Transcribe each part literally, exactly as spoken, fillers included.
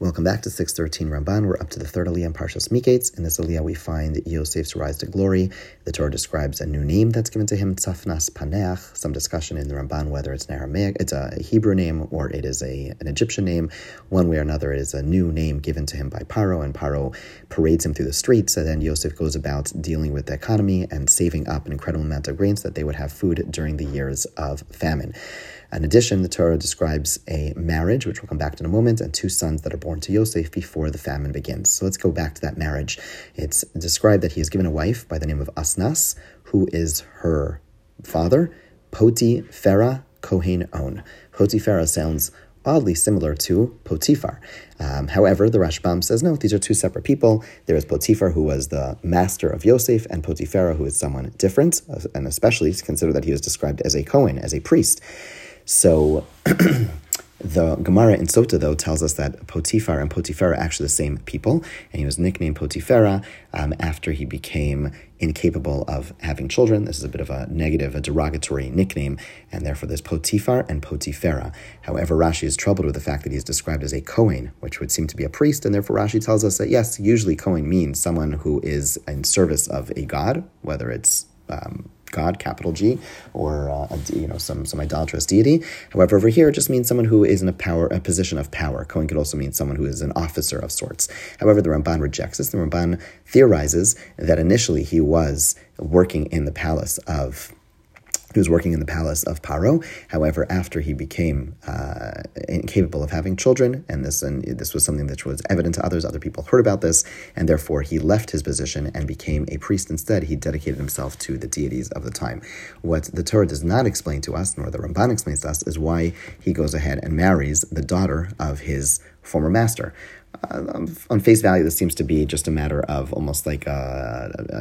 Welcome back to six thirteen Ramban. We're up to the third Aliyah in Parshas Mikeitz. In this Aliyah, we find Yosef's rise to glory. The Torah describes a new name that's given to him, Tzafnas Paneach. Some discussion in the Ramban whether it's an Aramaic, it's a Hebrew name, or it is a an Egyptian name. One way or another, it is a new name given to him by Paro, and Paro parades him through the streets. And then Yosef goes about dealing with the economy and saving up an incredible amount of grains so that they would have food during the years of famine. In addition, the Torah describes a marriage, which we'll come back to in a moment, and two sons that are born to Yosef before the famine begins. So let's go back to that marriage. It's described that he is given a wife by the name of Asnas, who is her father, Potiphera Kohen On. Potiphera sounds oddly similar to Potiphar. Um, however, the Rashbam says, no, these are two separate people. There is Potiphar, who was the master of Yosef, and Potiphera, who is someone different, and especially consider that he was described as a Kohen, as a priest. So the Gemara in Sotah, though, tells us that Potiphar and Potiphera are actually the same people, and he was nicknamed Potiphera um, after he became incapable of having children. This is a bit of a negative, a derogatory nickname, and therefore there's Potiphar and Potiphera. However, Rashi is troubled with the fact that he is described as a Kohen, which would seem to be a priest, and therefore Rashi tells us that, yes, usually Kohen means someone who is in service of a god, whether it's Um, God, capital G, or uh, you know some some idolatrous deity. However, over here it just means someone who is in a power a position of power. Kohen could also mean someone who is an officer of sorts. However, the Ramban rejects this. The Ramban theorizes that initially he was working in the palace of. He was working in the palace of Paro. However, after he became uh, incapable of having children, and this and this was something that was evident to others, other people heard about this, and therefore he left his position and became a priest instead. He dedicated himself to the deities of the time. What the Torah does not explain to us, nor the Ramban explains to us, is why he goes ahead and marries the daughter of his former master. Uh, on face value, this seems to be just a matter of almost like a,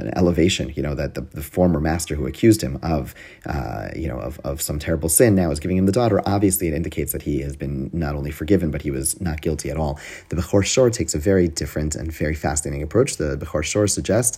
an elevation, you know, that the, the former master who accused him of, uh, you know, of, of some terrible sin now is giving him the daughter. Obviously, it indicates that he has been not only forgiven, but he was not guilty at all. The Bechor Shor takes a very different and very fascinating approach. The Bechor Shor suggests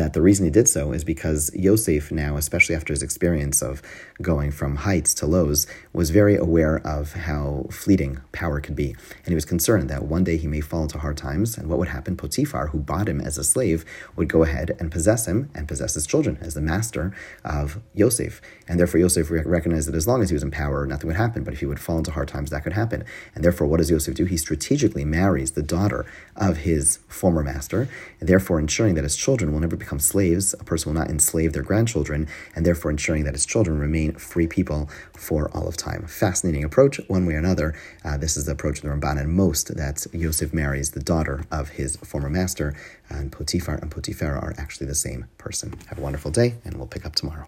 that the reason he did so is because Yosef now, especially after his experience of going from heights to lows, was very aware of how fleeting power could be. And he was concerned that one day he may fall into hard times, and what would happen? Potiphar, who bought him as a slave, would go ahead and possess him and possess his children as the master of Yosef. And therefore, Yosef recognized that as long as he was in power, nothing would happen. But if he would fall into hard times, that could happen. And therefore, what does Yosef do? He strategically marries the daughter of his former master, and therefore ensuring that his children will never become slaves. A person will not enslave their grandchildren, and therefore ensuring that his children remain free people for all of time. Fascinating approach, one way or another. Uh, this is the approach of the Ramban and most, that Yosef marries is the daughter of his former master, and Potiphar and Potiphera are actually the same person. Have a wonderful day, and we'll pick up tomorrow.